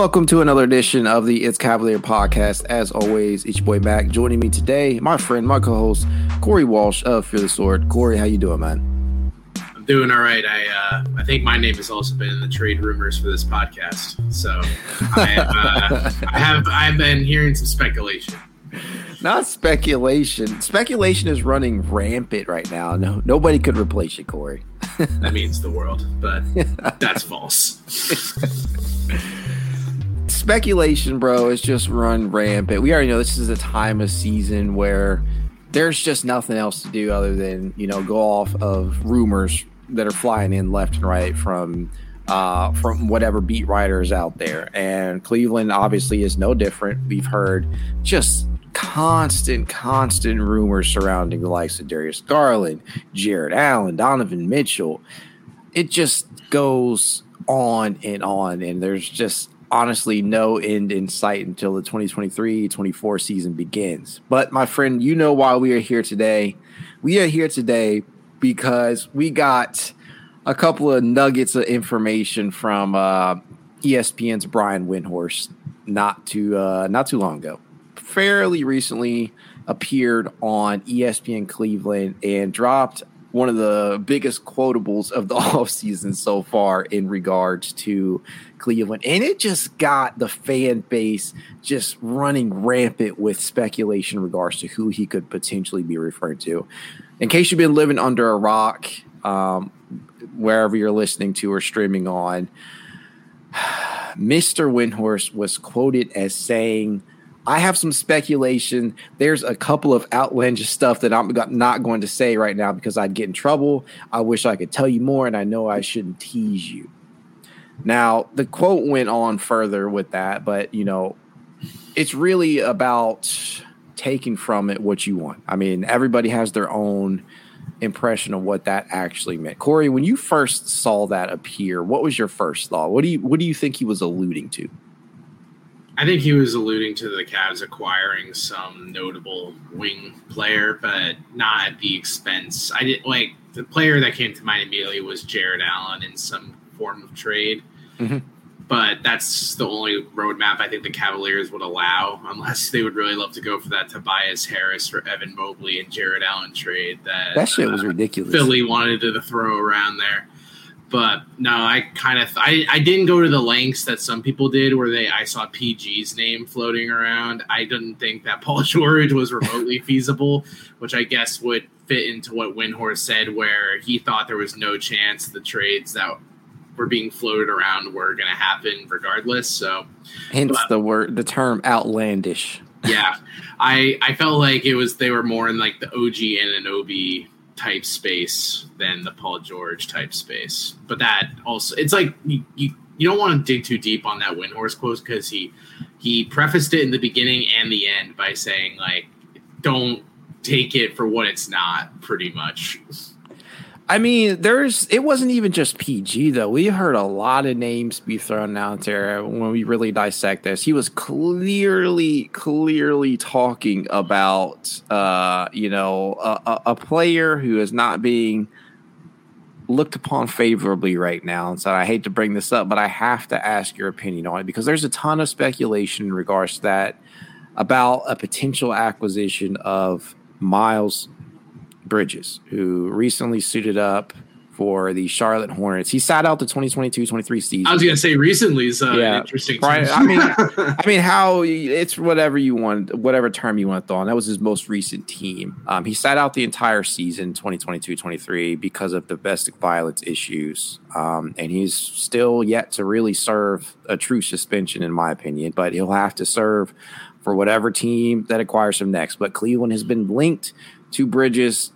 Welcome to another edition of the It's Cavalier podcast. As always, it's your boy Mac. Joining me today, my friend, my co-host, Corey Walsh of Fear the Sword. Corey, how you doing, man? I'm doing all right. I think my name has also been in the trade rumors for this podcast, so I've been hearing some speculation. Not speculation. Speculation is running rampant right now. No, nobody could replace you, Corey. That means the world, but that's false. Speculation, bro, is just run rampant. We already know this is a time of season where there's just nothing else to do other than, you know, go off of rumors that are flying in left and right from whatever beat writers out there. And Cleveland obviously is no different. We've heard just constant rumors surrounding the likes of Darius Garland, Jared Allen, Donovan Mitchell. It just goes on, and there's just honestly no end in sight until the 2023-24 season begins. But my friend, you know why we are here today. We are here today because we got a couple of nuggets of information from ESPN's Brian Windhorst not too long ago. Fairly recently appeared on ESPN Cleveland and dropped one of the biggest quotables of the offseason so far in regards to Cleveland. And it just got the fan base just running rampant with speculation in regards to who he could potentially be referring to. In case you've been living under a rock, wherever you're listening to or streaming on, Mr. Windhorst was quoted as saying, "I have some speculation. There's a couple of outlandish stuff that I'm not going to say right now because I'd get in trouble. I wish I could tell you more, and I know I shouldn't tease you." Now, the quote went on further with that, but, you know, it's really about taking from it what you want. I mean, everybody has their own impression of what that actually meant. Corey, when you first saw that appear, what was your first thought? What do you think he was alluding to? I think he was alluding to the Cavs acquiring some notable wing player, but not at the expense. I didn't like the player that came to mind immediately was Jared Allen in some form of trade, but that's the only roadmap I think the Cavaliers would allow, unless they would really love to go for that Tobias Harris or Evan Mobley and Jared Allen trade. That shit was ridiculous. Philly wanted to throw around there. But no, I kind of I didn't go to the lengths that some people did where I saw PG's name floating around. I didn't think that Paul George was remotely feasible, which I guess would fit into what Windhorst said, where he thought there was no chance the trades that were being floated around were going to happen regardless. So, hence the term outlandish. Yeah, I felt like they were more in like the OG Anunoby type space than the Paul George type space. But that also, it's like you don't want to dig too deep on that Windhorst quote because he prefaced it in the beginning and the end by saying, like, don't take it for what it's not, pretty much. I mean, it wasn't even just PG, though. We heard a lot of names be thrown out there when we really dissect this. He was clearly talking about, a player who is not being looked upon favorably right now. And so I hate to bring this up, but I have to ask your opinion on it because there's a ton of speculation in regards to that about a potential acquisition of Miles Bridges, who recently suited up for the Charlotte Hornets. He sat out the 2022-23 season. I was going to say recently is an interesting Brian, season. I mean, how it's whatever you want, whatever term you want to throw on. That was his most recent team. He sat out the entire season 2022-23 because of domestic violence issues, and he's still yet to really serve a true suspension, in my opinion. But he'll have to serve for whatever team that acquires him next. But Cleveland has been linked to Bridges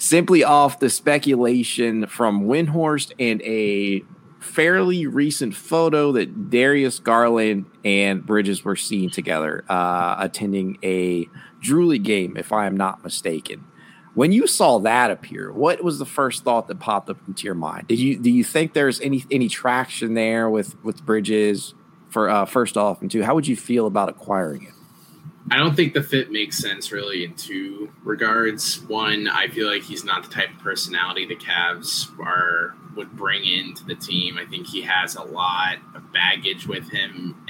simply off the speculation from Windhorst and a fairly recent photo that Darius Garland and Bridges were seen together attending a Drury game, if I am not mistaken. When you saw that appear, what was the first thought that popped up into your mind? Do you think there's any traction there with Bridges for first off, and two, how would you feel about acquiring it? I don't think the fit makes sense really in two regards. One, I feel like he's not the type of personality the Cavs would bring into the team. I think he has a lot of baggage with him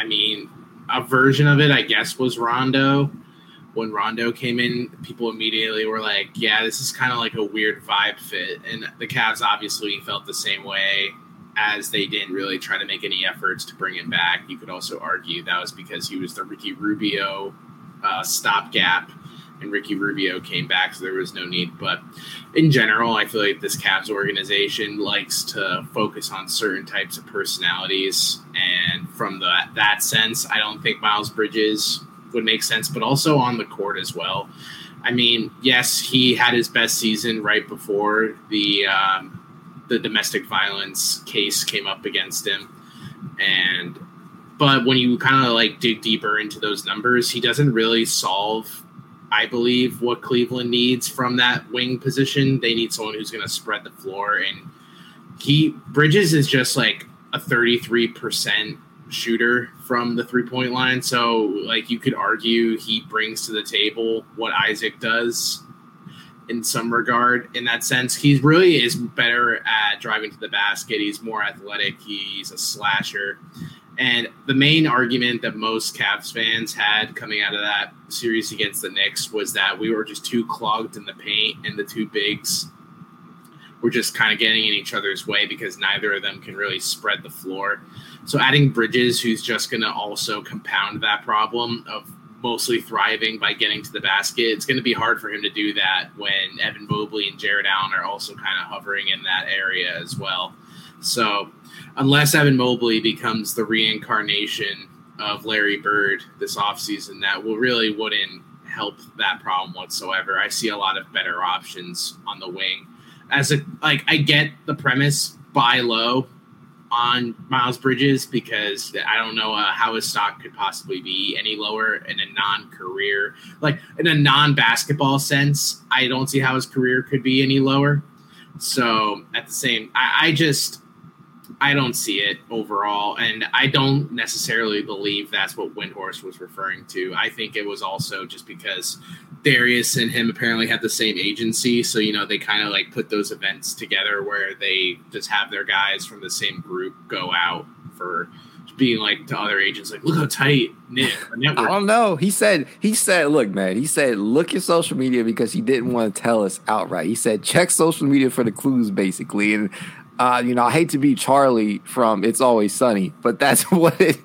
I mean, a version of it, I guess, was Rondo. When Rondo came in, people immediately were like, yeah, this is kind of like a weird vibe fit. And the Cavs obviously felt the same way, as they didn't really try to make any efforts to bring him back. You could also argue that was because he was the Ricky Rubio stopgap, and Ricky Rubio came back, so there was no need. But in general, I feel like this Cavs organization likes to focus on certain types of personalities. And from that sense, I don't think Miles Bridges would make sense, but also on the court as well. I mean, yes, he had his best season right before the domestic violence case came up against him. But when you kind of like dig deeper into those numbers, he doesn't really solve, I believe, what Cleveland needs from that wing position. They need someone who's going to spread the floor. And Bridges is just like a 33% shooter from the 3-point line. So like you could argue he brings to the table what Isaac does in some regard. In that sense, he really is better at driving to the basket. He's more athletic. He's a slasher. And the main argument that most Cavs fans had coming out of that series against the Knicks was that we were just too clogged in the paint, and the two bigs were just kind of getting in each other's way because neither of them can really spread the floor. So adding Bridges, who's just going to also compound that problem of mostly thriving by getting to the basket, it's going to be hard for him to do that when Evan Mobley and Jared Allen are also kind of hovering in that area as well. So unless Evan Mobley becomes the reincarnation of Larry Bird this offseason, that will really wouldn't help that problem whatsoever. I see a lot of better options on the wing. I get the premise, buy low on Miles Bridges, because I don't know how his stock could possibly be any lower in a non-career, like in a non-basketball sense. I don't see how his career could be any lower. So at the same, I don't see it overall. And I don't necessarily believe that's what Windhorst was referring to. I think it was also just because Darius and him apparently had the same agency. So, you know, they kind of like put those events together where they just have their guys from the same group go out for being like to other agents, like, look how tight network. I don't know. He said, look, man, he said, look at social media, because he didn't want to tell us outright. He said, check social media for the clues, basically. And, you know, I hate to be Charlie from It's Always Sunny, but that's what it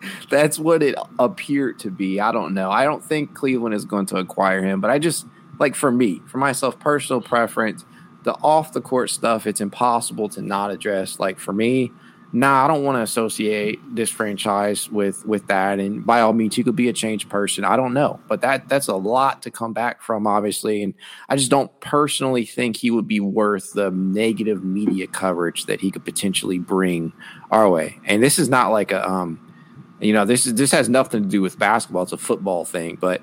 appeared to be. I don't know. I don't think Cleveland is going to acquire him, but I just, like, for myself, personal preference, the off the court stuff, it's impossible to not address. Like, for me, I don't want to associate this franchise with that. And by all means, you could be a changed person. I don't know, but that's a lot to come back from, obviously. And I just don't personally think he would be worth the negative media coverage that he could potentially bring our way. And this is not like a, you know, this has nothing to do with basketball. It's a football thing, but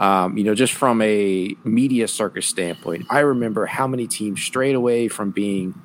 you know, just from a media circus standpoint, I remember how many teams strayed away from being.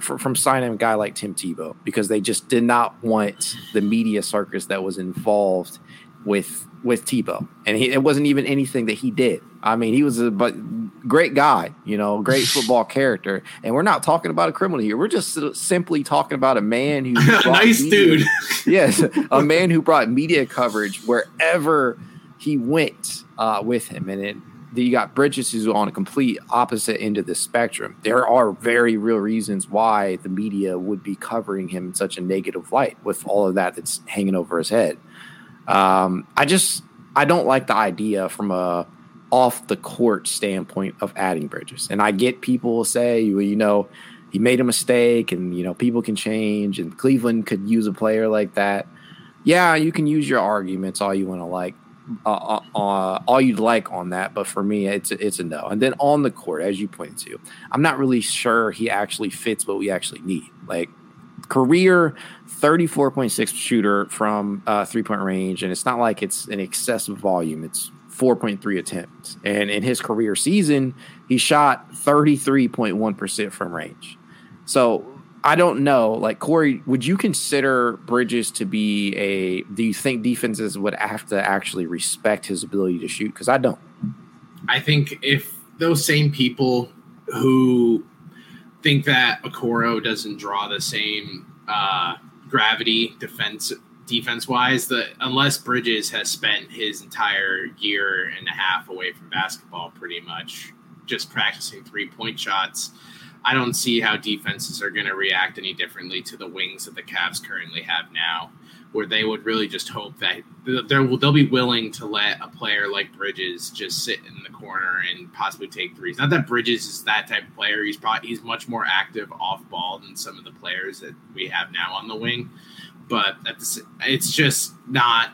From signing a guy like Tim Tebow, because they just did not want the media circus that was involved with Tebow. And it wasn't even anything that he did. I mean, he was a great guy, you know, great football character. And we're not talking about a criminal here. We're just simply talking about a man who nice media, dude. Yes, a man who brought media coverage wherever he went with him. And it you got Bridges, who's on a complete opposite end of the spectrum. There are very real reasons why the media would be covering him in such a negative light with all of that that's hanging over his head. I don't like the idea from a off the court standpoint of adding Bridges. And I get people will say, well, you know, he made a mistake and, you know, people can change and Cleveland could use a player like that. Yeah, you can use your arguments all you want to like. All you'd like on that, but for me, it's a no. And then on the court, as you pointed to, I'm not really sure he actually fits what we actually need. Like career 34.6 shooter from 3-point range, and it's not like it's an excessive volume. It's 4.3 attempts, and in his career season, he shot 33.1% from range. So. I don't know. Like, Corey, would you consider Bridges to be do you think defenses would have to actually respect his ability to shoot? Because I don't. I think if those same people who think that Okoro doesn't draw the same gravity defense defense-wise, unless Bridges has spent his entire year and a half away from basketball pretty much just practicing three-point shots, I don't see how defenses are going to react any differently to the wings that the Cavs currently have now, where they would really just hope that they'll be willing to let a player like Bridges just sit in the corner and possibly take threes. Not that Bridges is that type of player. He's much more active off ball than some of the players that we have now on the wing. But it's just not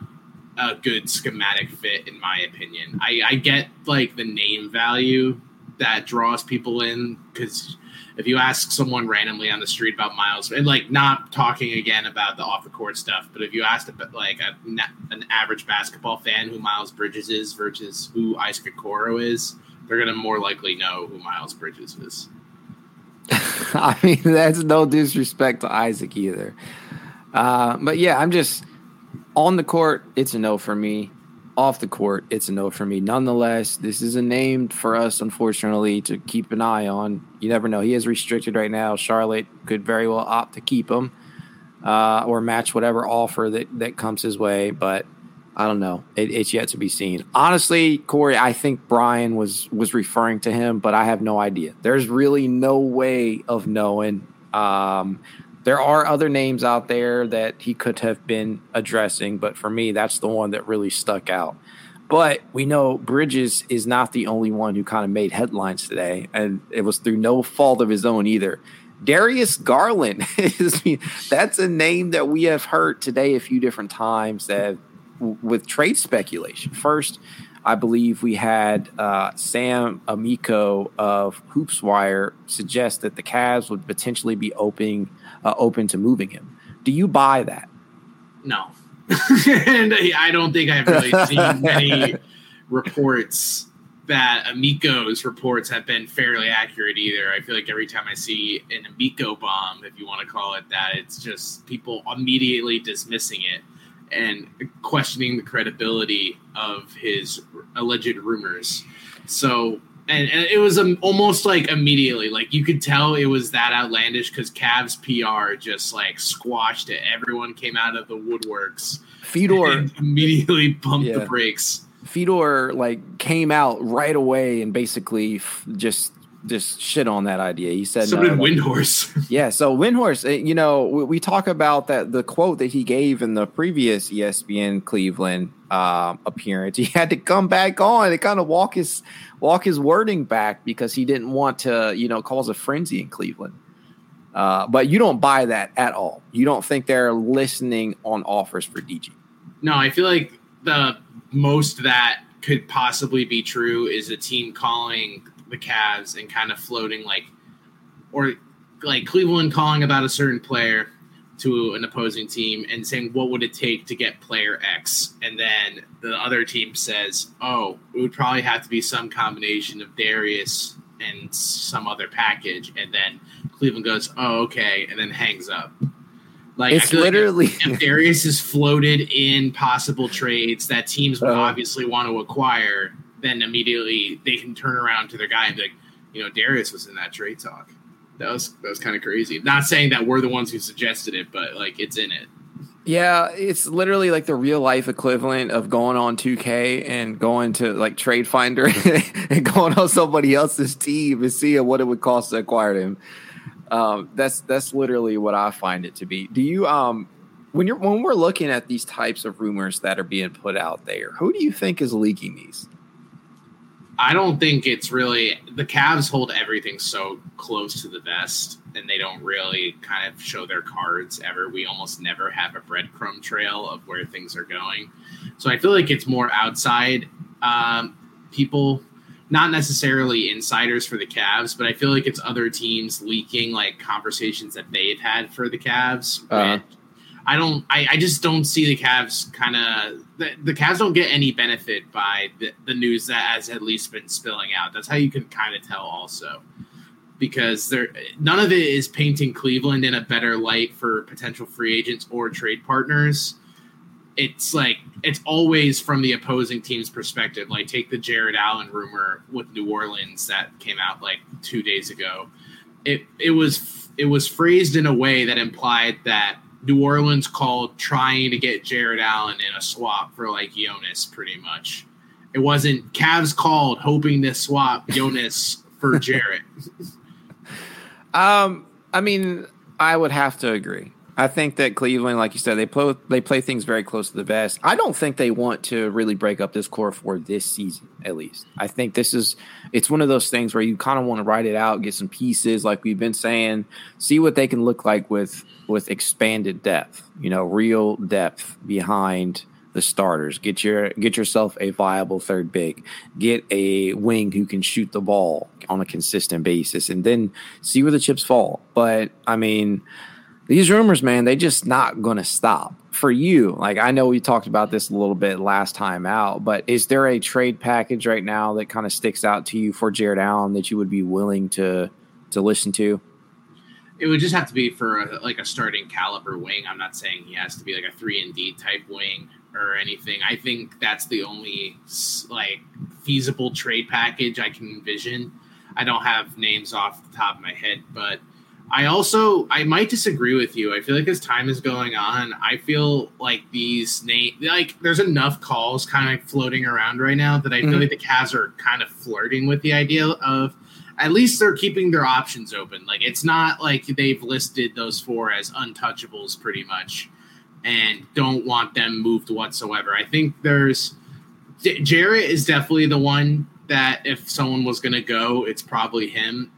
a good schematic fit, in my opinion. I get like the name value that draws people in, because if you ask someone randomly on the street about Miles, and like not talking again about the off the court stuff, but if you asked about like an average basketball fan who Miles Bridges is versus who Isaac Okoro is, they're going to more likely know who Miles Bridges is. I mean, that's no disrespect to Isaac either. But yeah, I'm just on the court, it's a no for me. Off the court, it's a no for me. Nonetheless, this is a name for us, unfortunately, to keep an eye on. You never know. He is restricted right now. Charlotte could very well opt to keep him or match whatever offer that comes his way. But I don't know. It's yet to be seen. Honestly, Corey, I think Brian was referring to him, but I have no idea. There's really no way of knowing. There are other names out there that he could have been addressing, but for me, that's the one that really stuck out. But we know Bridges is not the only one who kind of made headlines today, and it was through no fault of his own either. Darius Garland, that's a name that we have heard today a few different times that with trade speculation. First, I believe we had Sam Amico of HoopsWire suggest that the Cavs would potentially be open to moving him. Do you buy that? No. And I don't think I've really seen many reports that Amico's reports have been fairly accurate either. I feel like every time I see an Amico bomb, if you want to call it that, it's just people immediately dismissing it and questioning the credibility of his alleged rumors. So, and it was almost like immediately, like you could tell it was that outlandish because Cavs PR just like squashed it. Everyone came out of the woodworks. Fedor immediately pumped the brakes. Fedor like came out right away and basically just shit on that idea. He said, so did Windhorst. Yeah. So Windhorst, you know, we talk about that, the quote that he gave in the previous ESPN Cleveland appearance, he had to come back on and kind of walk his wording back because he didn't want to, you know, cause a frenzy in Cleveland. But you don't buy that at all. You don't think they're listening on offers for DG. No, I feel like the most that could possibly be true is a team calling the Cavs and kind of floating like Cleveland calling about a certain player to an opposing team and saying, what would it take to get player X? And then the other team says, oh, it would probably have to be some combination of Darius and some other package. And then Cleveland goes, oh, okay. And then hangs up. Like, it's literally like if Darius is floated in possible trades that teams will obviously want to acquire, then immediately they can turn around to their guy and be like, you know, Darius was in that trade talk. That was kind of crazy. Not saying that we're the ones who suggested it, but like it's in it. Yeah, it's literally like the real life equivalent of going on 2K and going to like Trade Finder and going on somebody else's team and seeing what it would cost to acquire him. That's literally what I find it to be. Do you when we're looking at these types of rumors that are being put out there, who do you think is leaking these? I don't think it's really – the Cavs hold everything so close to the vest, and they don't really kind of show their cards ever. We almost never have a breadcrumb trail of where things are going. So I feel like it's more outside people, not necessarily insiders for the Cavs, but I feel like it's other teams leaking like conversations that they've had for the Cavs. I just don't see the Cavs kind of – the Cavs don't get any benefit by the news that has at least been spilling out. That's how you can kind of tell also, because none of it is painting Cleveland in a better light for potential free agents or trade partners. It's like – it's always from the opposing team's perspective. Like take the Jared Allen rumor with New Orleans that came out like 2 days ago. It was phrased in a way that implied that – New Orleans called trying to get Jared Allen in a swap for like Jonas, pretty much. It wasn't Cavs called hoping to swap Jonas for Jared. I mean, I would have to agree. I think that Cleveland, like you said, they play things very close to the vest. I don't think they want to really break up this core for this season, at least. I think it's one of those things where you kind of want to ride it out, get some pieces, like we've been saying, see what they can look like with expanded depth, real depth behind the starters. Get yourself a viable third big, get a wing who can shoot the ball on a consistent basis, and then see where the chips fall. But I mean, these rumors, man, they just not going to stop for you. Like, I know we talked about this a little bit last time out, but is there a trade package right now that kind of sticks out to you for Jared Allen that you would be willing to listen to? It would just have to be for a starting caliber wing. I'm not saying he has to be like a 3-and-D type wing or anything. I think that's the only feasible trade package I can envision. I don't have names off the top of my head, but I might disagree with you. I feel like as time is going on, I feel like these names, there's enough calls kind of floating around right now that I feel like the Cavs are kind of flirting with the idea of, at least they're keeping their options open. Like, it's not like they've listed those four as untouchables pretty much and don't want them moved whatsoever. I think Jarrett is definitely the one that if someone was going to go, it's probably him.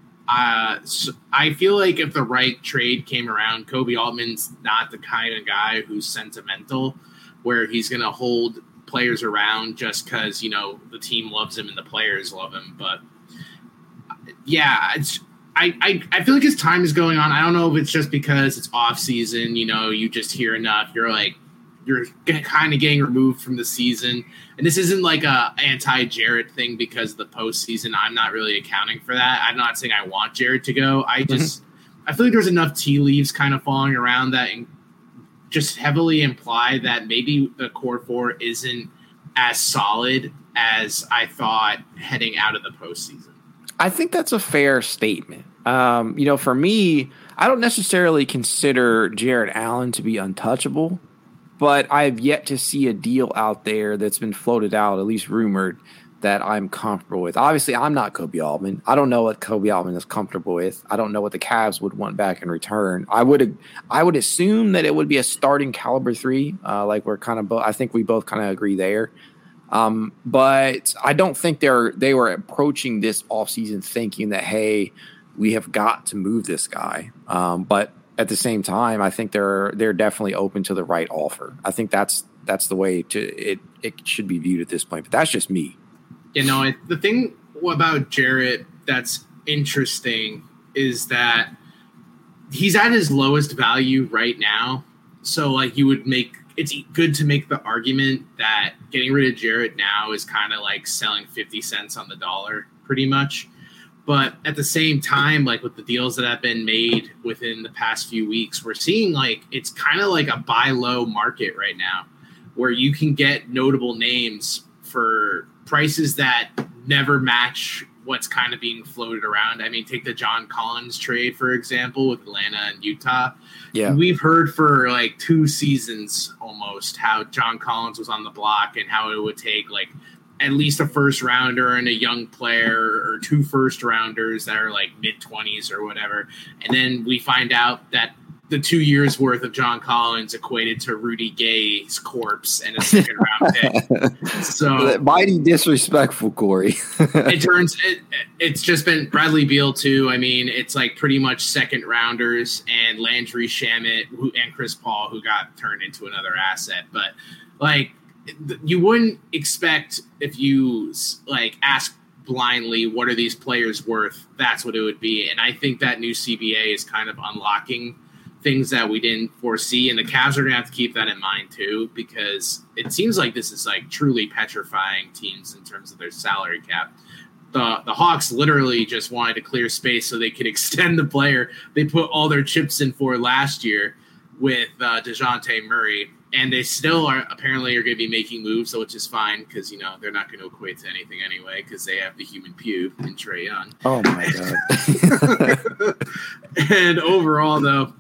So I feel like if the right trade came around, Koby Altman's not the kind of guy who's sentimental, where he's going to hold players around just because, the team loves him and the players love him. But, yeah, I feel like as time is going on, I don't know if it's just because it's off season, you just hear enough. You're kind of getting removed from the season. And this isn't like a anti-Jared thing because of the postseason. I'm not really accounting for that. I'm not saying I want Jared to go. I feel like there's enough tea leaves kind of falling around that just heavily imply that maybe the core four isn't as solid as I thought heading out of the postseason. I think that's a fair statement. For me, I don't necessarily consider Jared Allen to be untouchable. But I've yet to see a deal out there that's been floated out, at least rumored, that I'm comfortable with. Obviously, I'm not Koby Altman. I don't know what Koby Altman is comfortable with. I don't know what the Cavs would want back in return. I would assume that it would be a starting caliber 3. I think we both kind of agree there. But I don't think they were approaching this offseason thinking that, hey, we have got to move this guy. But at the same time, I think they're definitely open to the right offer. I think that's the way it should be viewed at this point. But that's just me. The thing about Jarrett that's interesting is that he's at his lowest value right now. So it's good to make the argument that getting rid of Jarrett now is kind of like selling 50 cents on the dollar, pretty much. But at the same time, with the deals that have been made within the past few weeks, we're seeing it's kind of like a buy low market right now where you can get notable names for prices that never match what's kind of being floated around. I mean, take the John Collins trade, for example, with Atlanta and Utah. Yeah, we've heard for 2 seasons almost how John Collins was on the block and how it would take at least a first rounder and a young player or 2 first rounders that are mid-20s or whatever. And then we find out that the 2 years worth of John Collins equated to Rudy Gay's corpse and a 2nd round pick. So mighty disrespectful, Corey. It's just been Bradley Beal too. I mean, it's pretty much 2nd rounders and Landry Shamet and Chris Paul, who got turned into another asset. But you wouldn't expect if you ask blindly, what are these players worth? That's what it would be. And I think that new CBA is kind of unlocking things that we didn't foresee. And the Cavs are going to have to keep that in mind too, because it seems like this is truly petrifying teams in terms of their salary cap. The Hawks literally just wanted to clear space so they could extend the player they put all their chips in for last year with DeJounte Murray. And they still are going to be making moves, which is fine because, they're not going to equate to anything anyway because they have the human pube in Trae Young. Oh, my God. And overall, though,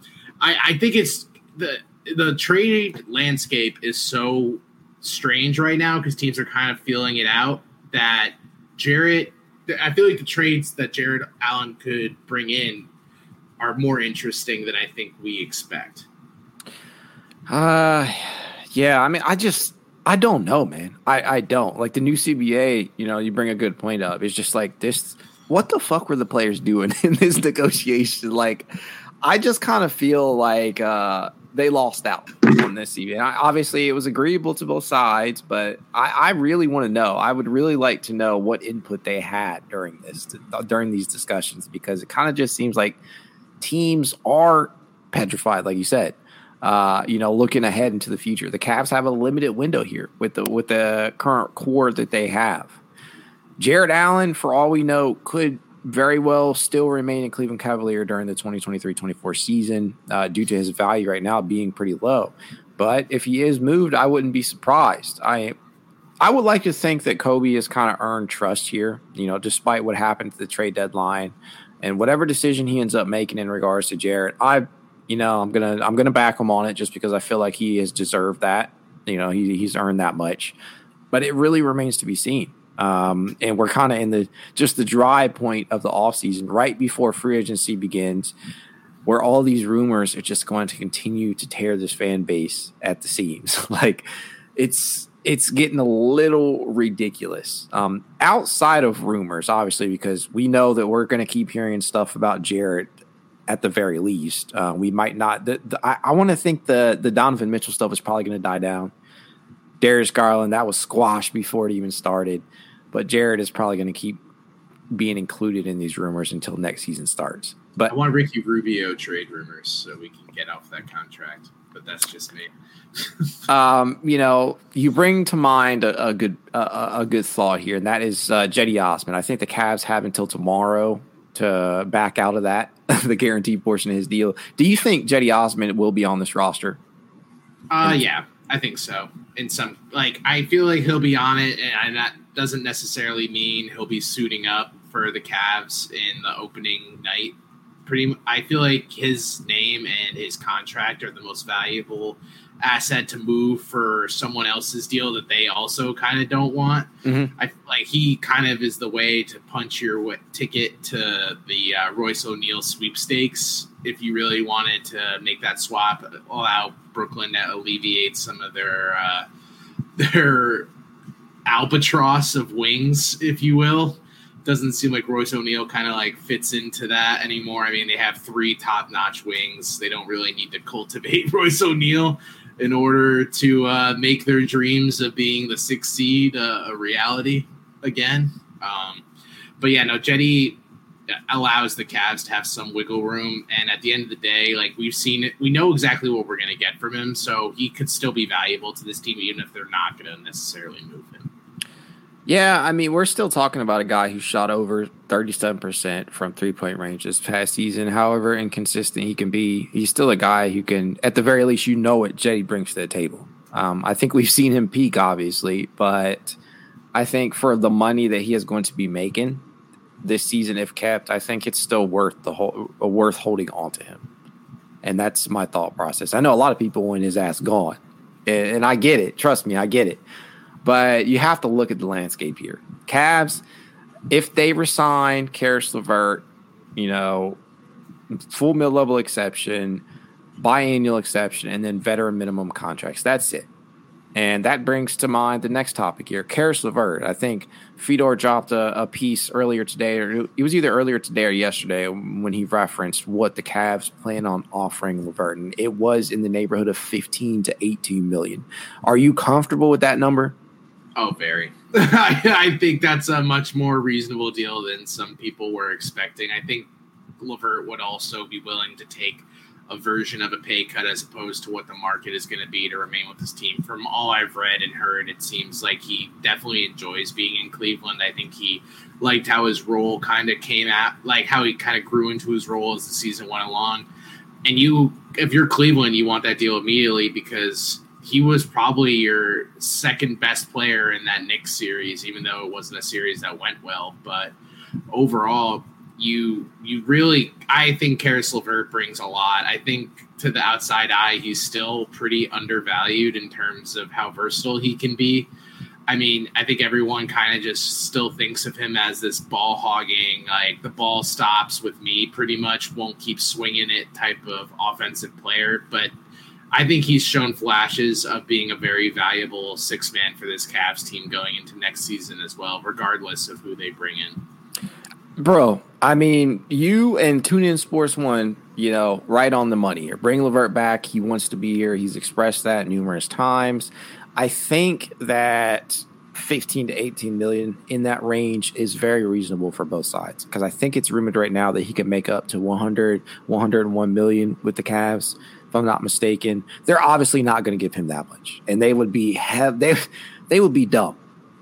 I think it's – the trade landscape is so strange right now because teams are kind of feeling it out that I feel like the trades that Jared Allen could bring in are more interesting than I think we expect. Yeah, I mean, I don't know, man. I don't. Like, the new CBA, you know, you bring a good point up. It's just like this – what the fuck were the players doing in this negotiation? Like, I just kind of feel like they lost out on this CBA. Obviously, it was agreeable to both sides, but I really want to know. I would really like to know what input they had during these discussions, because it kind of just seems like teams are petrified, like you said. You know, looking ahead into the future, the Cavs have a limited window here with the current core that they have. Jared Allen, for all we know, could very well still remain a Cleveland Cavalier during the 2023-24 season due to his value right now being pretty low. But if he is moved, I wouldn't be surprised. I would like to think that Kobe has kind of earned trust here, you know, despite what happened to the trade deadline and whatever decision he ends up making in regards to Jared. I'm gonna back him on it just because I feel like he has deserved that. You know, he's earned that much, but it really remains to be seen. And we're kind of in the dry point of the offseason right before free agency begins, where all these rumors are just going to continue to tear this fan base at the seams. Like, it's getting a little ridiculous. Outside of rumors, obviously, because we know that we're going to keep hearing stuff about Jared. At the very least, we might not. I want to think the Donovan Mitchell stuff is probably going to die down. Darius Garland, that was squashed before it even started. But Jared is probably going to keep being included in these rumors until next season starts. But I want Ricky Rubio trade rumors so we can get off that contract. But that's just me. You know, you bring to mind a good thought here, and that is Cedi Osman. I think the Cavs have until tomorrow to back out of that, the guaranteed portion of his deal. Do you think Cedi Osman will be on this roster? Yeah, I think so. In some, like, I feel like he'll be on it, and that doesn't necessarily mean he'll be suiting up for the Cavs in the opening night. I feel like his name and his contract are the most valuable asset to move for someone else's deal that they also kind of don't want. Mm-hmm. I like he kind of is the way to punch your ticket to the Royce O'Neale sweepstakes if you really wanted to make that swap, allow Brooklyn to alleviate some of their albatross of wings, if you will. Doesn't seem like Royce O'Neale kind of like fits into that anymore. I mean, they have three top-notch wings. They don't really need to cultivate Royce O'Neale in order to make their dreams of being the sixth seed a reality again. But yeah, no, Cedi allows the Cavs to have some wiggle room. And at the end of the day, like we've seen it, we know exactly what we're going to get from him. So he could still be valuable to this team, even if they're not going to necessarily move him. Yeah, I mean, we're still talking about a guy who shot over 37% from three-point range this past season. However inconsistent he can be, he's still a guy who can, at the very least, you know what Cedi brings to the table. I think we've seen him peak, obviously, but I think for the money that he is going to be making this season, if kept, I think it's still worth holding on to him. And that's my thought process. I know a lot of people want his ass gone, and I get it. Trust me, I get it. But you have to look at the landscape here. Cavs, if they resign Karis LeVert, you know, full mid-level exception, biannual exception, and then veteran minimum contracts. That's it. And that brings to mind the next topic here, Karis LeVert. I think Fedor dropped a piece earlier today, or it was either earlier today or yesterday when he referenced what the Cavs plan on offering LeVert, and it was in the neighborhood of $15 to $18 million. Are you comfortable with that number? Oh, very. I think that's a much more reasonable deal than some people were expecting. I think LeVert would also be willing to take a version of a pay cut as opposed to what the market is going to be to remain with this team. From all I've read and heard, it seems like he definitely enjoys being in Cleveland. I think he liked how his role kind of came out, like how he kind of grew into his role as the season went along. And if you're Cleveland, you want that deal immediately because he was probably your second best player in that Knicks series, even though it wasn't a series that went well. But overall, you really, I think Karis LeVert brings a lot. I think to the outside eye, he's still pretty undervalued in terms of how versatile he can be. I mean, I think everyone kind of just still thinks of him as this ball hogging, like the ball stops with me pretty much, won't keep swinging it type of offensive player. But I think he's shown flashes of being a very valuable sixth man for this Cavs team going into next season as well, regardless of who they bring in. Bro, I mean, you and TuneIn Sports One, you know, right on the money here. Bring LeVert back. He wants to be here. He's expressed that numerous times. I think that 15 to 18 million in that range is very reasonable for both sides, because I think it's rumored right now that he could make up to 100, 101 million with the Cavs, if I'm not mistaken. They're obviously not going to give him that much, and they would be they would be dumb.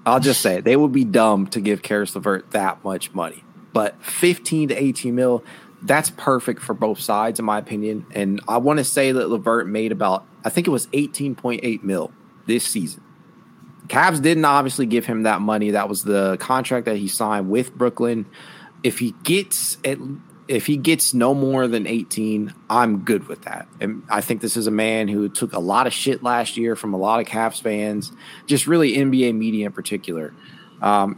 I'll just say it. They would be dumb to give Karis LeVert that much money. But 15 to 18 mil, that's perfect for both sides, in my opinion. And I want to say that LeVert made about, I think it was 18.8 mil this season. Cavs didn't obviously give him that money. That was the contract that he signed with Brooklyn. If he gets no more than 18, I'm good with that. And I think this is a man who took a lot of shit last year from a lot of Cavs fans, just really NBA media in particular.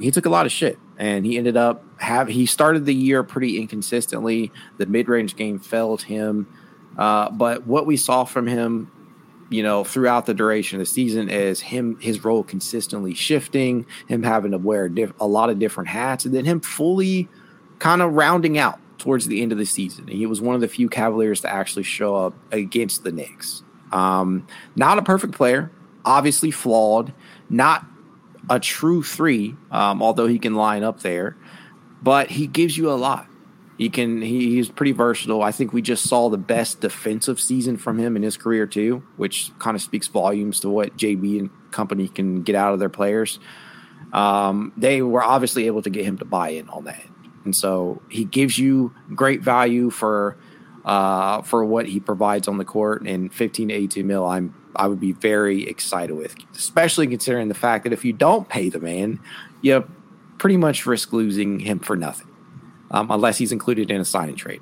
He took a lot of shit, and he ended up he started the year pretty inconsistently. The mid-range game failed him. But what we saw from him, you know, throughout the duration of the season is his role consistently shifting, him having to wear a lot of different hats, and then him fully kind of rounding out towards the end of the season. And he was one of the few Cavaliers to actually show up against the Knicks. Not a perfect player, obviously flawed, not a true three, although he can line up there, but he gives you a lot. He's pretty versatile. I think we just saw the best defensive season from him in his career too, which kind of speaks volumes to what JB and company can get out of their players. They were obviously able to get him to buy in on that. And so he gives you great value for what he provides on the court, and 15 to 18 mil, I would be very excited with, especially considering the fact that if you don't pay the man, you pretty much risk losing him for nothing. Unless he's included in a signing trade.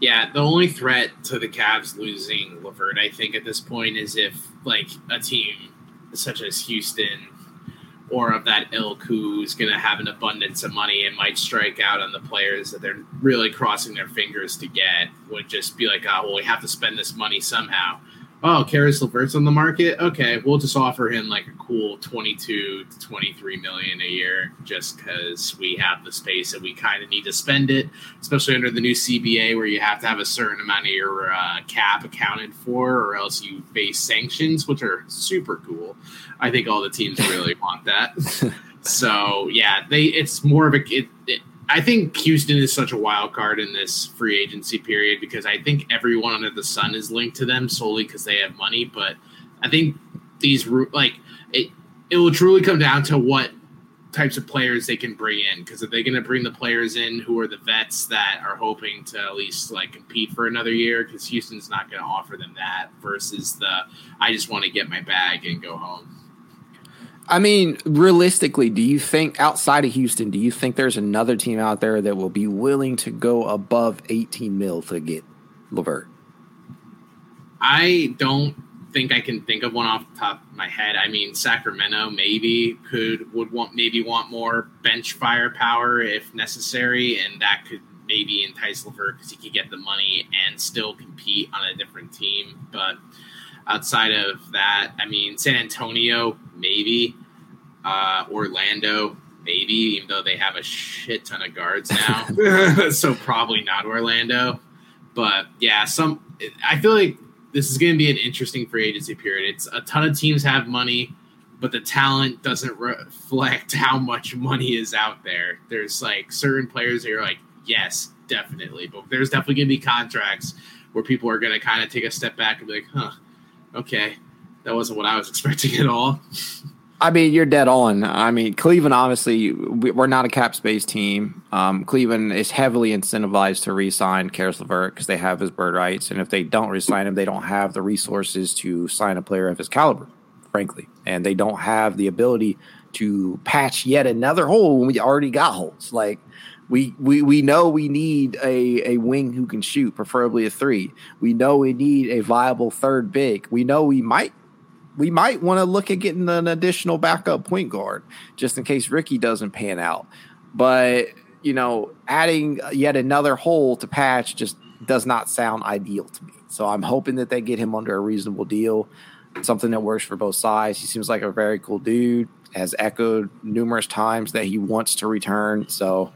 Yeah, the only threat to the Cavs losing LeVert, I think, at this point is if, like, a team such as Houston or of that ilk who's going to have an abundance of money and might strike out on the players that they're really crossing their fingers to get, would just be like, oh, well, we have to spend this money somehow. Oh, Karis LeVert's on the market? Okay, we'll just offer him like a cool 22 to 23 million a year just because we have the space and we kind of need to spend it, especially under the new CBA where you have to have a certain amount of your cap accounted for or else you face sanctions, which are super cool. I think all the teams really want that. So, yeah, it's more of a I think Houston is such a wild card in this free agency period because I think everyone under the sun is linked to them solely because they have money. But I think it will truly come down to what types of players they can bring in, because if they're going to bring the players in who are the vets that are hoping to at least like compete for another year, because Houston's not going to offer them that versus I just want to get my bag and go home. I mean, realistically, do you think outside of Houston, do you think there's another team out there that will be willing to go above 18 mil to get LeVert? I don't think I can think of one off the top of my head. I mean, Sacramento maybe would want more bench firepower if necessary, and that could maybe entice LeVert because he could get the money and still compete on a different team. But outside of that, I mean, San Antonio, maybe. Orlando, maybe, even though they have a shit ton of guards now. So probably not Orlando. But, yeah, I feel like this is going to be an interesting free agency period. It's a ton of teams have money, but the talent doesn't reflect how much money is out there. There's, like, certain players that you're like, yes, definitely. But there's definitely going to be contracts where people are going to kind of take a step back and be like, huh. Okay, that wasn't what I was expecting at all. I mean, you're dead on. I mean, Cleveland, obviously, we're not a cap space team. Cleveland is heavily incentivized to re-sign Karis LeVert because they have his bird rights. And if they don't re-sign him, they don't have the resources to sign a player of his caliber frankly. And they don't have the ability to patch yet another hole when we already got holes. Like, we know we need a wing who can shoot, preferably a three. We know we need a viable third big. We know we might want to look at getting an additional backup point guard just in case Ricky doesn't pan out. But, you know, adding yet another hole to patch just does not sound ideal to me. So I'm hoping that they get him under a reasonable deal, something that works for both sides. He seems like a very cool dude, has echoed numerous times that he wants to return. So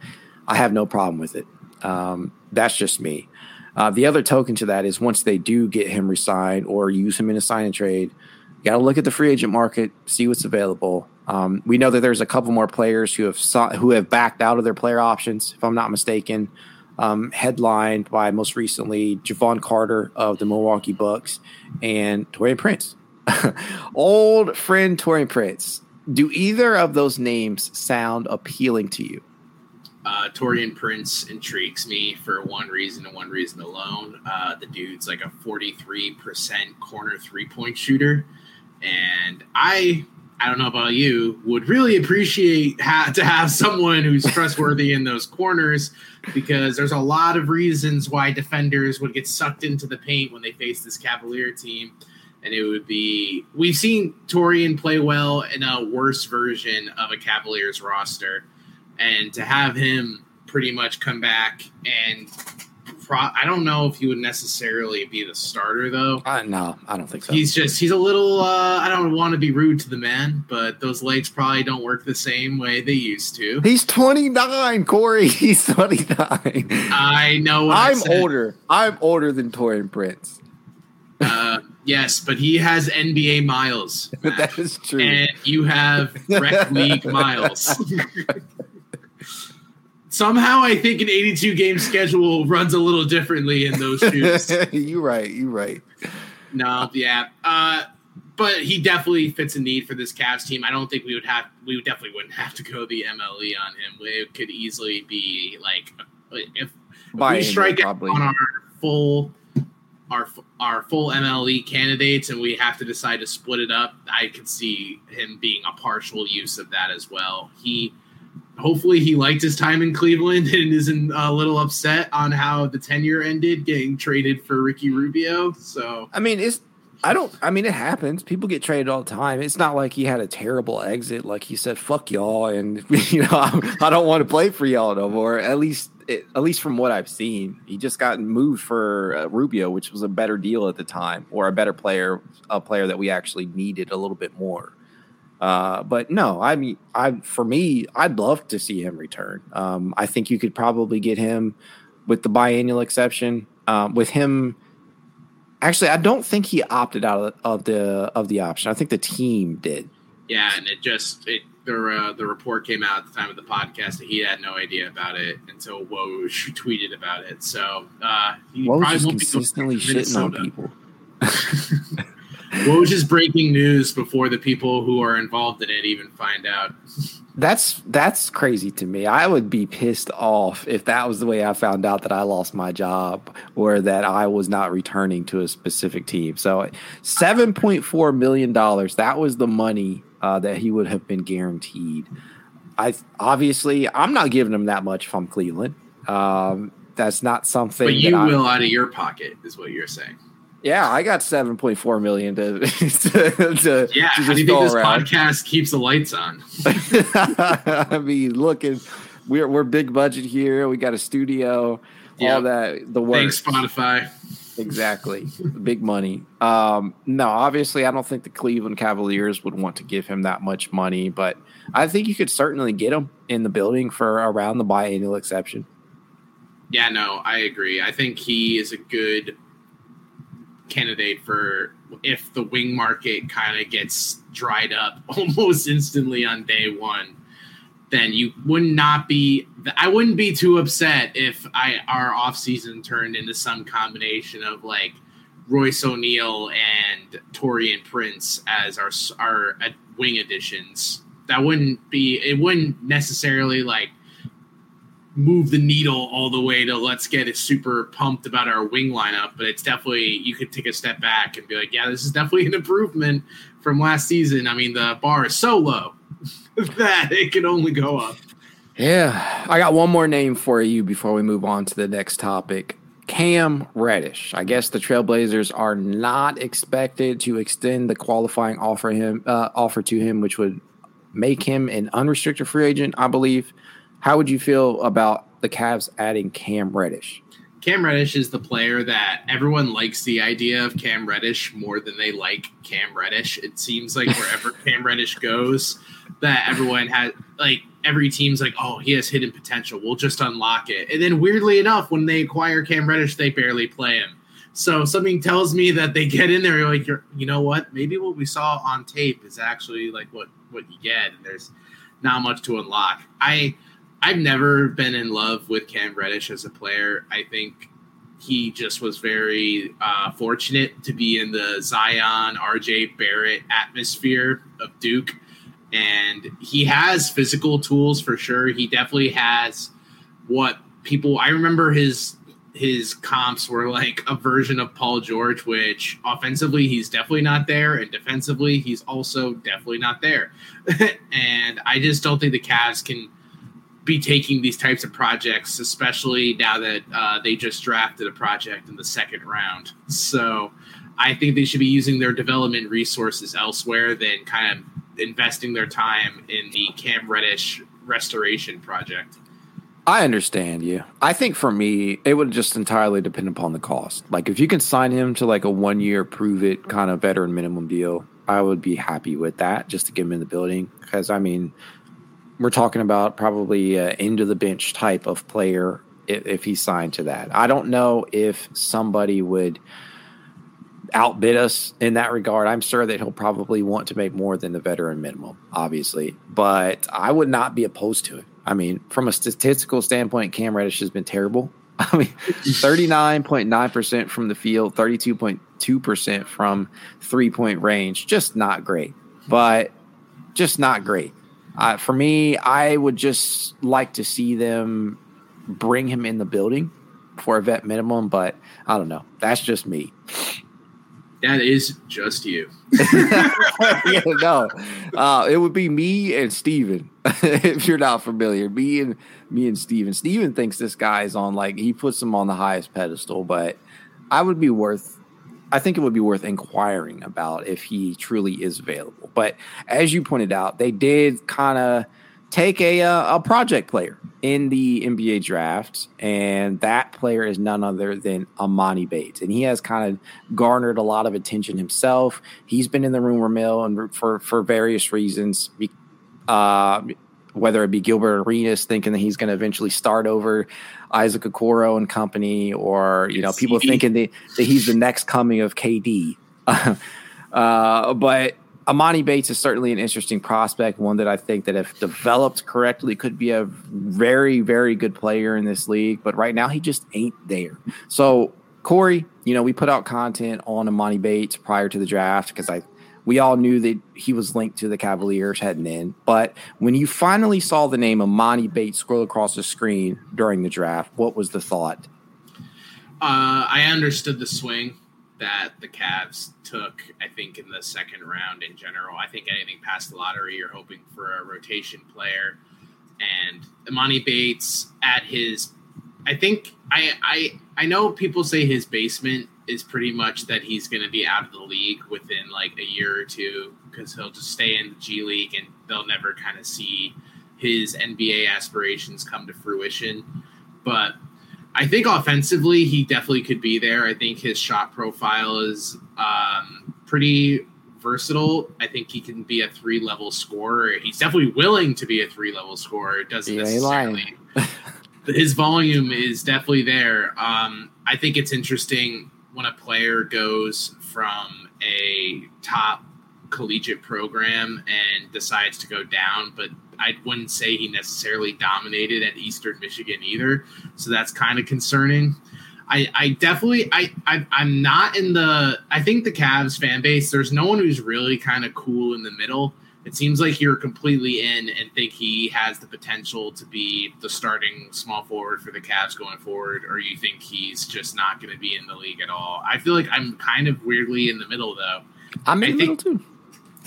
I have no problem with it. That's just me. The other token to that is once they do get him re-signed or use him in a sign and trade, you got to look at the free agent market, see what's available. We know that there's a couple more players who have backed out of their player options, if I'm not mistaken, headlined by most recently Javon Carter of the Milwaukee Bucks and Taurean Prince. Old friend Taurean Prince. Do either of those names sound appealing to you? Taurean Prince intrigues me for one reason and one reason alone. The dude's like a 43% corner three-point shooter. And I don't know about you, would really appreciate to have someone who's trustworthy in those corners, because there's a lot of reasons why defenders would get sucked into the paint when they face this Cavalier team. And it would be – we've seen Taurean play well in a worse version of a Cavaliers roster. And to have him pretty much come back and I don't know if he would necessarily be the starter, though. No, I don't think so. He's a little, I don't want to be rude to the man, but those legs probably don't work the same way they used to. He's 29, Corey. He's 29. I know what I'm older. I'm older than Taurean Prince. Yes, but he has NBA miles. That is true. And you have rec league miles. Somehow I think an 82-game schedule runs a little differently in those shoes. You're right. No, yeah. But he definitely fits a need for this Cavs team. I don't think we definitely wouldn't have to go the MLE on him. It could easily be like if we strike out on our full MLE candidates and we have to decide to split it up, I could see him being a partial use of that as well. Hopefully he liked his time in Cleveland and isn't a little upset on how the tenure ended, getting traded for Ricky Rubio. So I mean, it happens. People get traded all the time. It's not like he had a terrible exit. Like he said, "Fuck y'all," and I don't want to play for y'all no more. At least from what I've seen, he just got moved for Rubio, which was a better deal at the time, or a better player, a player that we actually needed a little bit more. But no, I mean, I'd love to see him return. I think you could probably get him with the biennial exception. With him, actually, I don't think he opted out of the option. I think the team did. Yeah, and the report came out at the time of the podcast that he had no idea about it until Woj tweeted about it. So he Woj probably won't be consistently shitting on people. Woj is breaking news before the people who are involved in it even find out. That's crazy to me. I would be pissed off if that was the way I found out that I lost my job or that I was not returning to a specific team. So $7.4 million, that was the money that he would have been guaranteed. I'm not giving him that much if I'm Cleveland. That's not something. But you will out of your pocket is what you're saying. Yeah, I got $7.4 million to yeah, to just how do you think this around. Podcast keeps the lights on? I mean, look, we're big budget here. We got a studio, all that. The works. Thanks, Spotify. Exactly, big money. No, obviously, I don't think the Cleveland Cavaliers would want to give him that much money, but I think you could certainly get him in the building for around the biennial exception. Yeah, no, I agree. I think he is a good candidate for if the wing market kind of gets dried up almost instantly on day one, then you would not be – I wouldn't be too upset if our offseason turned into some combination of like Royce O'Neale and Taurean Prince as our wing additions. That wouldn't be – it wouldn't necessarily like move the needle all the way to let's get it super pumped about our wing lineup, but it's definitely, you could take a step back and be like, yeah, this is definitely an improvement from last season, I mean, the bar is so low that it can only go up. Yeah. I got one more name for you before we move on to the next topic. Cam Reddish. I guess the Trailblazers are not expected to extend the qualifying offer to him, which would make him an unrestricted free agent, I believe. How would you feel about the Cavs adding Cam Reddish? Cam Reddish is the player that everyone likes the idea of Cam Reddish more than they like Cam Reddish. It seems like wherever Cam Reddish goes, that everyone has, like, every team's like, oh, he has hidden potential. We'll just unlock it. And then weirdly enough, when they acquire Cam Reddish, they barely play him. So something tells me that they get in there, you're like, you know what? Maybe what we saw on tape is actually like what you get, and there's not much to unlock. I've never been in love with Cam Reddish as a player. I think he just was very fortunate to be in the Zion, RJ Barrett atmosphere of Duke. And he has physical tools for sure. He definitely has what people – I remember his comps were like a version of Paul George, which offensively he's definitely not there, and defensively he's also definitely not there. And I just don't think the Cavs can be taking these types of projects, especially now that they just drafted a project in the second round. So I think they should be using their development resources elsewhere than kind of – investing their time in the Cam Reddish restoration project. I understand you. I think for me, it would just entirely depend upon the cost. Like, if you can sign him to like a 1-year prove it kind of veteran minimum deal, I would be happy with that just to get him in the building. Because I mean, we're talking about probably an end of the bench type of player if he signed to that. I don't know if somebody would outbid us in that regard. I'm sure that he'll probably want to make more than the veteran minimum, obviously, but I would not be opposed to it. I mean, from a statistical standpoint, Cam Reddish has been terrible. I mean, 39.9% from the field, 32.2% from 3-point range. Just not great, but just not great. For me, I would just like to see them bring him in the building for a vet minimum, but I don't know. That's just me. That is just you. Yeah, no, it would be me and Steven, if you're not familiar. Me and Steven. Steven thinks this guy is on, like, he puts him on the highest pedestal, but I think it would be worth inquiring about if he truly is available. But as you pointed out, they did kind of take a project player in the NBA draft, and that player is none other than Emoni Bates. And he has kind of garnered a lot of attention himself. He's been in the rumor mill and for various reasons, whether it be Gilbert Arenas thinking that he's going to eventually start over Isaac Okoro and company, or you know, people thinking that he's the next coming of KD. But Emoni Bates is certainly an interesting prospect, one that I think that if developed correctly could be a very, very good player in this league. But right now he just ain't there. So, Corey, you know, we put out content on Emoni Bates prior to the draft because we all knew that he was linked to the Cavaliers heading in. But when you finally saw the name Emoni Bates scroll across the screen during the draft, what was the thought? I understood the swing that the Cavs took, I think, in the second round in general. I think anything past the lottery, you're hoping for a rotation player. And Emoni Bates at his – I think I know people say his basement is pretty much that he's going to be out of the league within like a year or two because he'll just stay in the G League and they'll never kind of see his NBA aspirations come to fruition. But – I think offensively, he definitely could be there. I think his shot profile is pretty versatile. I think he can be a 3-level scorer. He's definitely willing to be a 3-level scorer. It doesn't necessarily. His volume is definitely there. I think it's interesting when a player goes from a top collegiate program and decides to go down, but I wouldn't say he necessarily dominated at Eastern Michigan either. So that's kind of concerning. I think the Cavs fan base, there's no one who's really kind of cool in the middle. It seems like you're completely in and think he has the potential to be the starting small forward for the Cavs going forward, or you think he's just not going to be in the league at all. I feel like I'm kind of weirdly in the middle, though. I'm in the middle, too.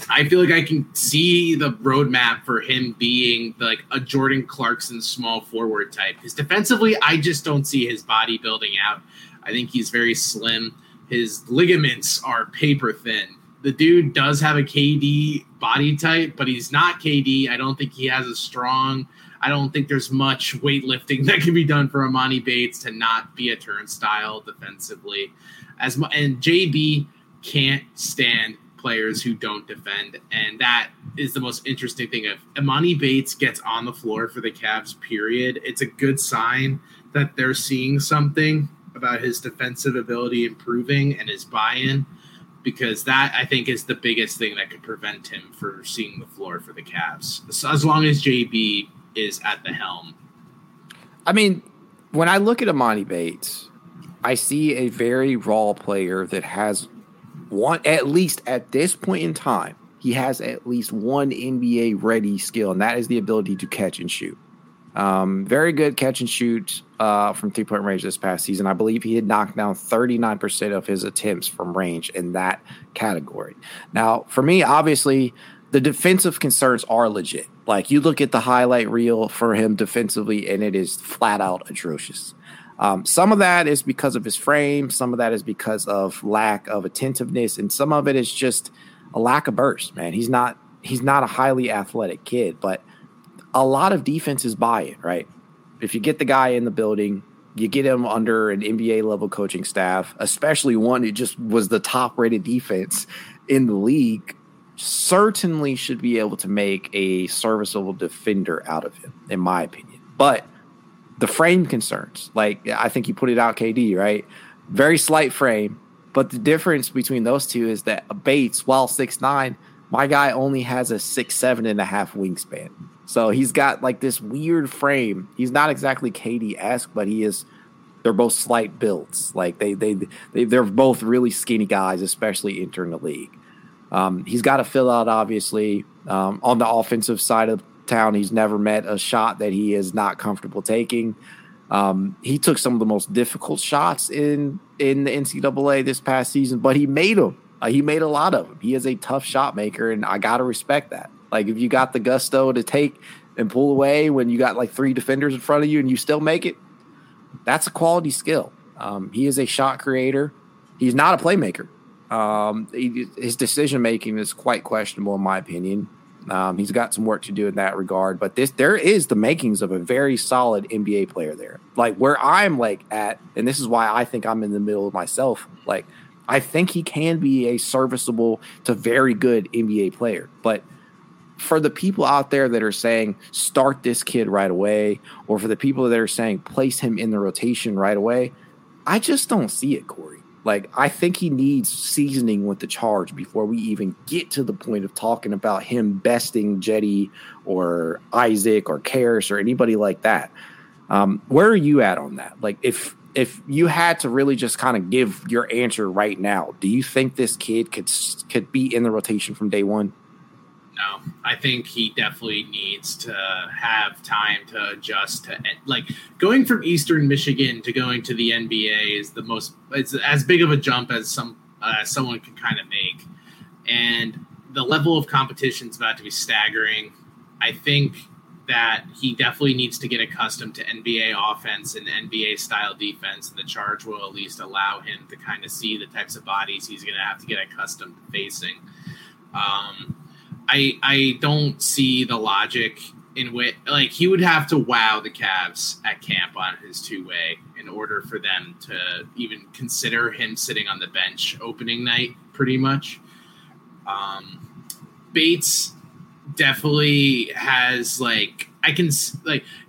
I feel like I can see the roadmap for him being like a Jordan Clarkson small forward type. Because defensively, I just don't see his body building out. I think he's very slim. His ligaments are paper thin. The dude does have a KD body type, but he's not KD. I don't think he has a strong – I don't think there's much weightlifting that can be done for Emoni Bates to not be a turnstile defensively. And JB can't stand players who don't defend, and that is the most interesting thing. If Emoni Bates gets on the floor for the Cavs, period, it's a good sign that they're seeing something about his defensive ability improving and his buy-in, because that, I think, is the biggest thing that could prevent him from seeing the floor for the Cavs, so as long as JB is at the helm. I mean, when I look at Emoni Bates, I see a very raw player that has one, at least at this point in time, he has at least one NBA-ready skill, and that is the ability to catch and shoot. Very good catch and shoot from three-point range this past season. I believe he had knocked down 39% of his attempts from range in that category. Now, for me, obviously, the defensive concerns are legit. Like, you look at the highlight reel for him defensively, and it is flat-out atrocious. Some of that is because of his frame. Some of that is because of lack of attentiveness. And some of it is just a lack of burst, man. He's not a highly athletic kid, but a lot of defense is buy-in, right? If you get the guy in the building, you get him under an NBA-level coaching staff, especially one who just was the top-rated defense in the league, certainly should be able to make a serviceable defender out of him, in my opinion. But the frame concerns, like I think you put it out, KD, right? Very slight frame, but the difference between those two is that Bates, while 6'9", my guy only has a 6'7.5" wingspan. So he's got like this weird frame. He's not exactly KD-esque, but he is. They're both slight builds. Like they're both really skinny guys, especially entering the league. He's got to fill out, obviously, on the offensive side of town. He's never met a shot that he is not comfortable taking. He took some of the most difficult shots in the NCAA this past season, but he made them. He made a lot of them. He is a tough shot maker, and I gotta respect that. Like, if you got the gusto to take and pull away when you got like three defenders in front of you and you still make it, that's a quality skill. He is a shot creator. He's not a playmaker. His decision making is quite questionable, in my opinion. He's got some work to do in that regard, but there is the makings of a very solid NBA player there. Like, where I'm like at, and this is why I think I'm in the middle of myself. Like, I think he can be a serviceable to very good NBA player, but for the people out there that are saying start this kid right away, or for the people that are saying place him in the rotation right away, I just don't see it, Corey. Like, I think he needs seasoning with the charge before we even get to the point of talking about him besting Cedi or Isaac or Karis or anybody like that. Where are you at on that? Like, if you had to really just kind of give your answer right now, do you think this kid could be in the rotation from day one? No, I think he definitely needs to have time to adjust to, like, going from Eastern Michigan to going to the NBA is it's as big of a jump as someone can kind of make. And the level of competition is about to be staggering. I think that he definitely needs to get accustomed to NBA offense and NBA style defense, and the charge will at least allow him to kind of see the types of bodies he's going to have to get accustomed to facing. I don't see the logic in which, like, he would have to wow the Cavs at camp on his two-way in order for them to even consider him sitting on the bench opening night, pretty much. Bates definitely has, like,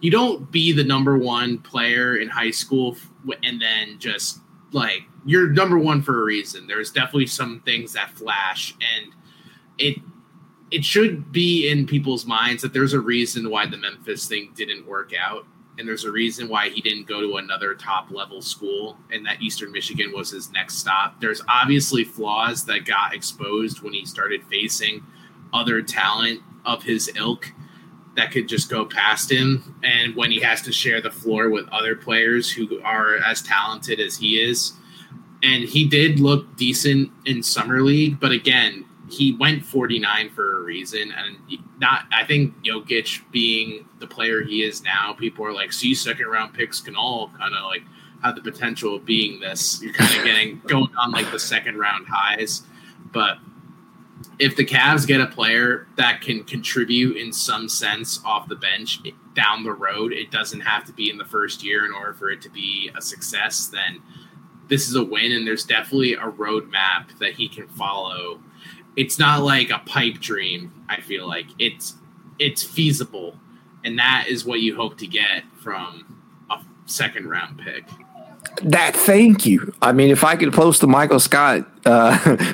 you don't be the number one player in high school and then just, like, you're number one for a reason. There's definitely some things that flash, and it should be in people's minds that there's a reason why the Memphis thing didn't work out. And there's a reason why he didn't go to another top level school, and that Eastern Michigan was his next stop. There's obviously flaws that got exposed when he started facing other talent of his ilk that could just go past him. And when he has to share the floor with other players who are as talented as he is. And he did look decent in summer league, but again, he went 49 for a reason. And I think Jokic being the player he is now, people are like, see, second-round picks can all kind of like have the potential of being this. You're kind of going on like the second-round highs. But if the Cavs get a player that can contribute in some sense off the bench down the road, it doesn't have to be in the first year in order for it to be a success, then this is a win, and there's definitely a roadmap that he can follow. It's not like a pipe dream, I feel like. It's feasible, and that is what you hope to get from a second-round pick. Thank you. I mean, if I could post the Michael Scott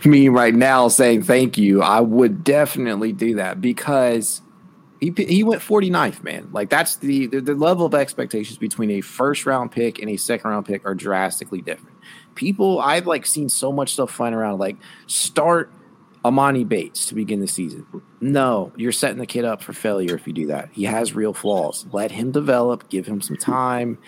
meme right now saying thank you, I would definitely do that, because he went 49th, man. Like, that's the level of expectations between a first-round pick and a second-round pick are drastically different. People, I've, like, seen so much stuff flying around, like, start Emoni Bates to begin the season. No, you're setting the kid up for failure if you do that. He has real flaws. Let him develop, give him some time,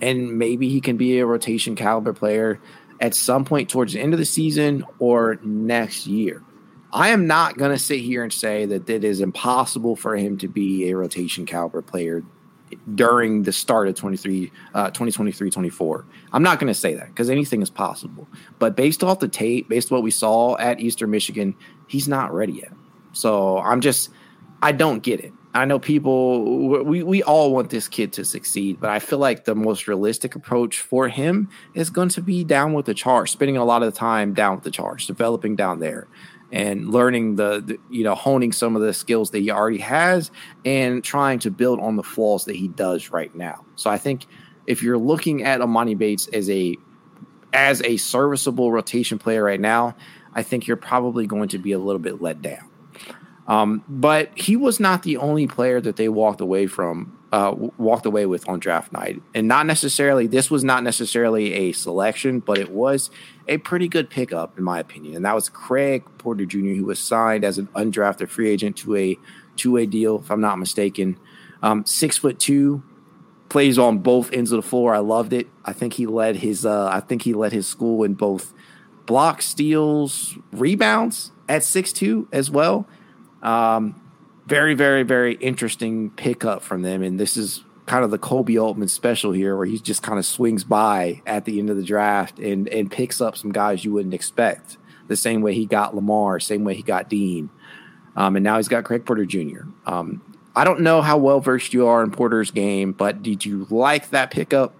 and maybe he can be a rotation caliber player at some point towards the end of the season or next year. I am not going to sit here and say that it is impossible for him to be a rotation caliber player during the start of 2023-24. I'm not going to say that, because anything is possible. But based off the tape, based on what we saw at Eastern Michigan, he's not ready yet. So I don't get it. I know people, we all want this kid to succeed, but I feel like the most realistic approach for him is going to be down with the charge, spending a lot of the time down with the charge, developing down there and learning the honing some of the skills that he already has and trying to build on the flaws that he does right now. So I think if you're looking at Emoni Bates as a serviceable rotation player right now, I think you're probably going to be a little bit let down. But he was not the only player that they walked away with on draft night, and this was not necessarily a selection, but it was a pretty good pickup in my opinion. And that was Craig Porter Jr., who was signed as an undrafted free agent to a two-way deal, if I'm not mistaken. 6'2", plays on both ends of the floor. I loved it. I think he led his school in both blocks, steals, rebounds at 6'2" as well. Very, very, very interesting pickup from them. And this is kind of the Koby Altman special here, where he just kind of swings by at the end of the draft and picks up some guys you wouldn't expect. The same way he got Lamar, same way he got Dean. And now he's got Craig Porter Jr. I don't know how well-versed you are in Porter's game, but did you like that pickup?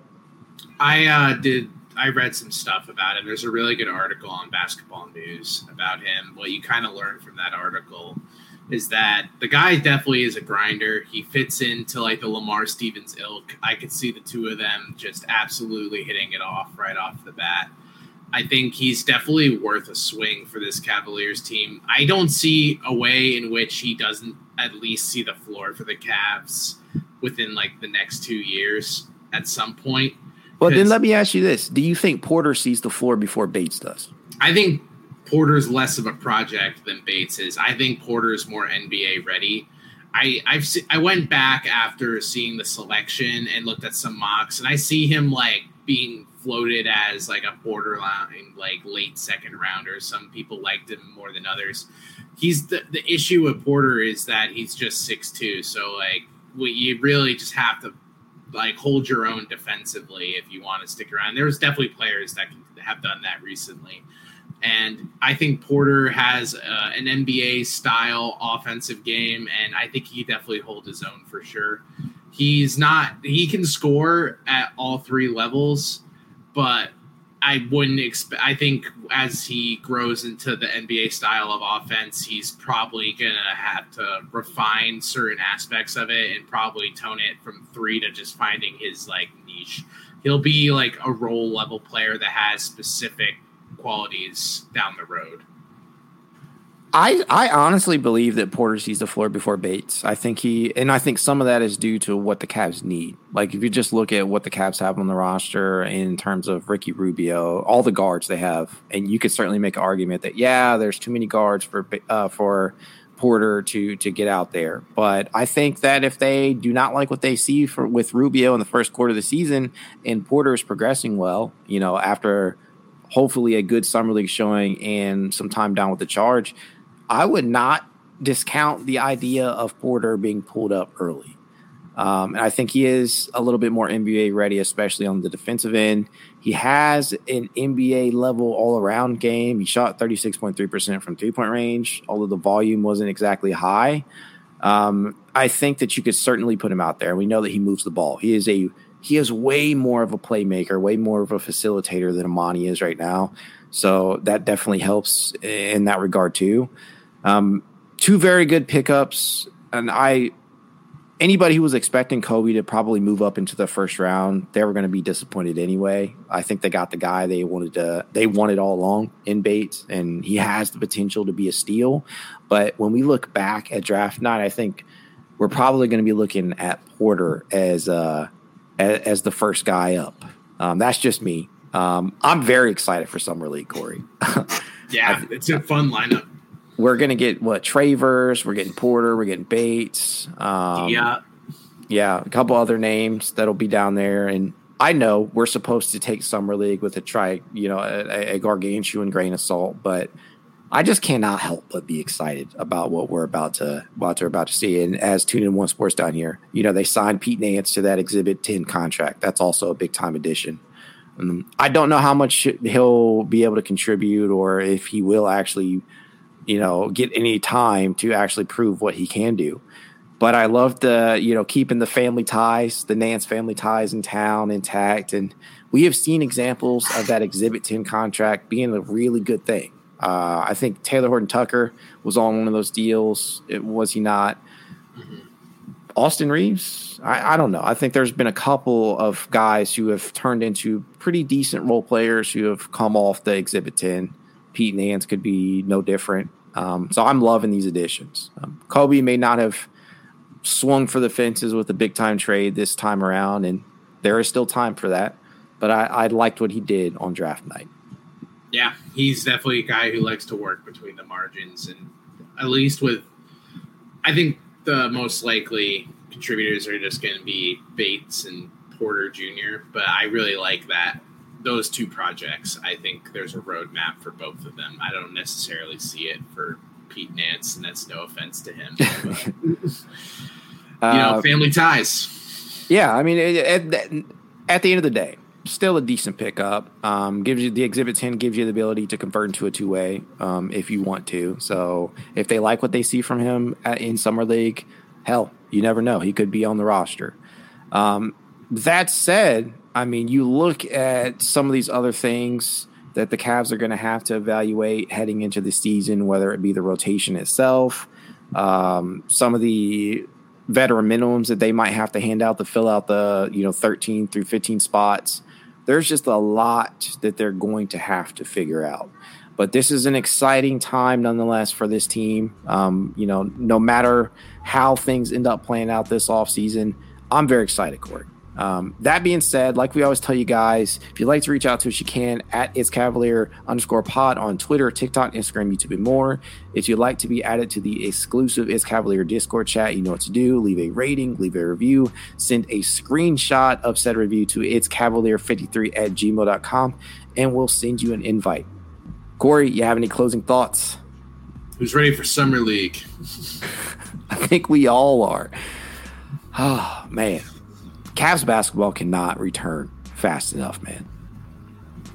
I did. I read some stuff about him. There's a really good article on Basketball News about him. What you kind of learn from that article is that the guy definitely is a grinder. He fits into like the Lamar Stevens ilk. I could see the two of them just absolutely hitting it off right off the bat. I think he's definitely worth a swing for this Cavaliers team. I don't see a way in which he doesn't at least see the floor for the Cavs within like the next 2 years at some point. Well, then let me ask you this. Do you think Porter sees the floor before Bates does? I think Porter's less of a project than Bates is. I think Porter is more NBA ready. I went back after seeing the selection and looked at some mocks, and I see him like being floated as like a borderline like late second rounder. Some people liked him more than others. He's the issue with Porter is that he's just 6'2", so like you really just have to like hold your own defensively if you want to stick around. There's definitely players that have done that recently. And I think Porter has an NBA-style offensive game, and I think he definitely holds his own for sure. He can score at all three levels, but I think as he grows into the NBA style of offense, he's probably going to have to refine certain aspects of it and probably tone it from three to just finding his like niche. He'll be like a role level player that has specific qualities down the road. I honestly believe that Porter sees the floor before Bates. I think some of that is due to what the Cavs need. Like if you just look at what the Cavs have on the roster in terms of Ricky Rubio, all the guards they have, and you could certainly make an argument that there's too many guards for Porter to get out there. But I think that if they do not like what they see with Rubio in the first quarter of the season, and Porter is progressing well, after hopefully a good summer league showing and some time down with the charge, I would not discount the idea of Porter being pulled up early. And I think he is a little bit more NBA ready, especially on the defensive end. He has an NBA level all around game. He shot 36.3% from 3-point range, although the volume wasn't exactly high. I think that you could certainly put him out there. We know that he moves the ball. He is way more of a playmaker, way more of a facilitator than Emoni is right now. So that definitely helps in that regard too. Two very good pickups, and anybody who was expecting Kobe to probably move up into the first round, they were going to be disappointed anyway. I think they got the guy they wanted all along in Bates, and he has the potential to be a steal. But when we look back at draft night, I think we're probably going to be looking at Porter as the first guy up. That's just me. I'm very excited for Summer League, Corey. Yeah, it's a fun lineup. We're going to get, Travers, we're getting Porter, we're getting Bates. Yeah, a couple other names that'll be down there. And I know we're supposed to take Summer League with a gargantuan grain of salt, but I just cannot help but be excited about what we're about to see. And as 2-in-1 Sports down here, they signed Pete Nance to that Exhibit 10 contract. That's also a big-time addition. I don't know how much he'll be able to contribute or if he will actually – get any time to actually prove what he can do. But I love the, keeping the family ties, the Nance family ties in town intact. And we have seen examples of that Exhibit 10 contract being a really good thing. I think Taylor Horton Tucker was on one of those deals. Was he not? Austin Reeves? I don't know. I think there's been a couple of guys who have turned into pretty decent role players who have come off the Exhibit 10. Pete Nance could be no different. So I'm loving these additions. Kobe may not have swung for the fences with a big-time trade this time around, and there is still time for that. But I liked what he did on draft night. Yeah, he's definitely a guy who likes to work between the margins. And at least with – I think the most likely contributors are just going to be Bates and Porter Jr., but I really like that. Those two projects, I think there's a roadmap for both of them. I don't necessarily see it for Pete Nance, and that's no offense to him. But, family ties. Yeah, I mean, at the end of the day, still a decent pickup. Gives you the Exhibit 10 gives you the ability to convert into a two-way if you want to. So if they like what they see from him in Summer League, hell, you never know. He could be on the roster. That said, I mean, you look at some of these other things that the Cavs are going to have to evaluate heading into the season, whether it be the rotation itself, some of the veteran minimums that they might have to hand out to fill out the 13 through 15 spots. There's just a lot that they're going to have to figure out. But this is an exciting time, nonetheless, for this team. No matter how things end up playing out this offseason, I'm very excited, Corey. That being said, like we always tell you guys, if you'd like to reach out to us, you can at itscavalier_pod on Twitter, TikTok, Instagram, YouTube, and more. If you'd like to be added to the exclusive It's Cavalier Discord chat, you know what to do. Leave a rating, leave a review, send a screenshot of said review to itscavalier53@gmail.com, and we'll send you an invite. Corey, you have any closing thoughts? Who's ready for Summer League? I think we all are. Oh, man. Cavs basketball cannot return fast enough, man.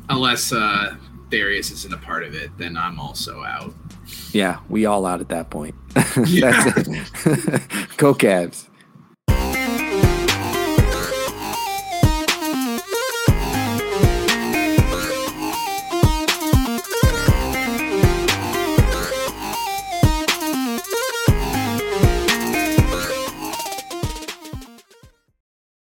Unless Darius isn't a part of it, then I'm also out. Yeah, we all out at that point. That's it. Go Cavs.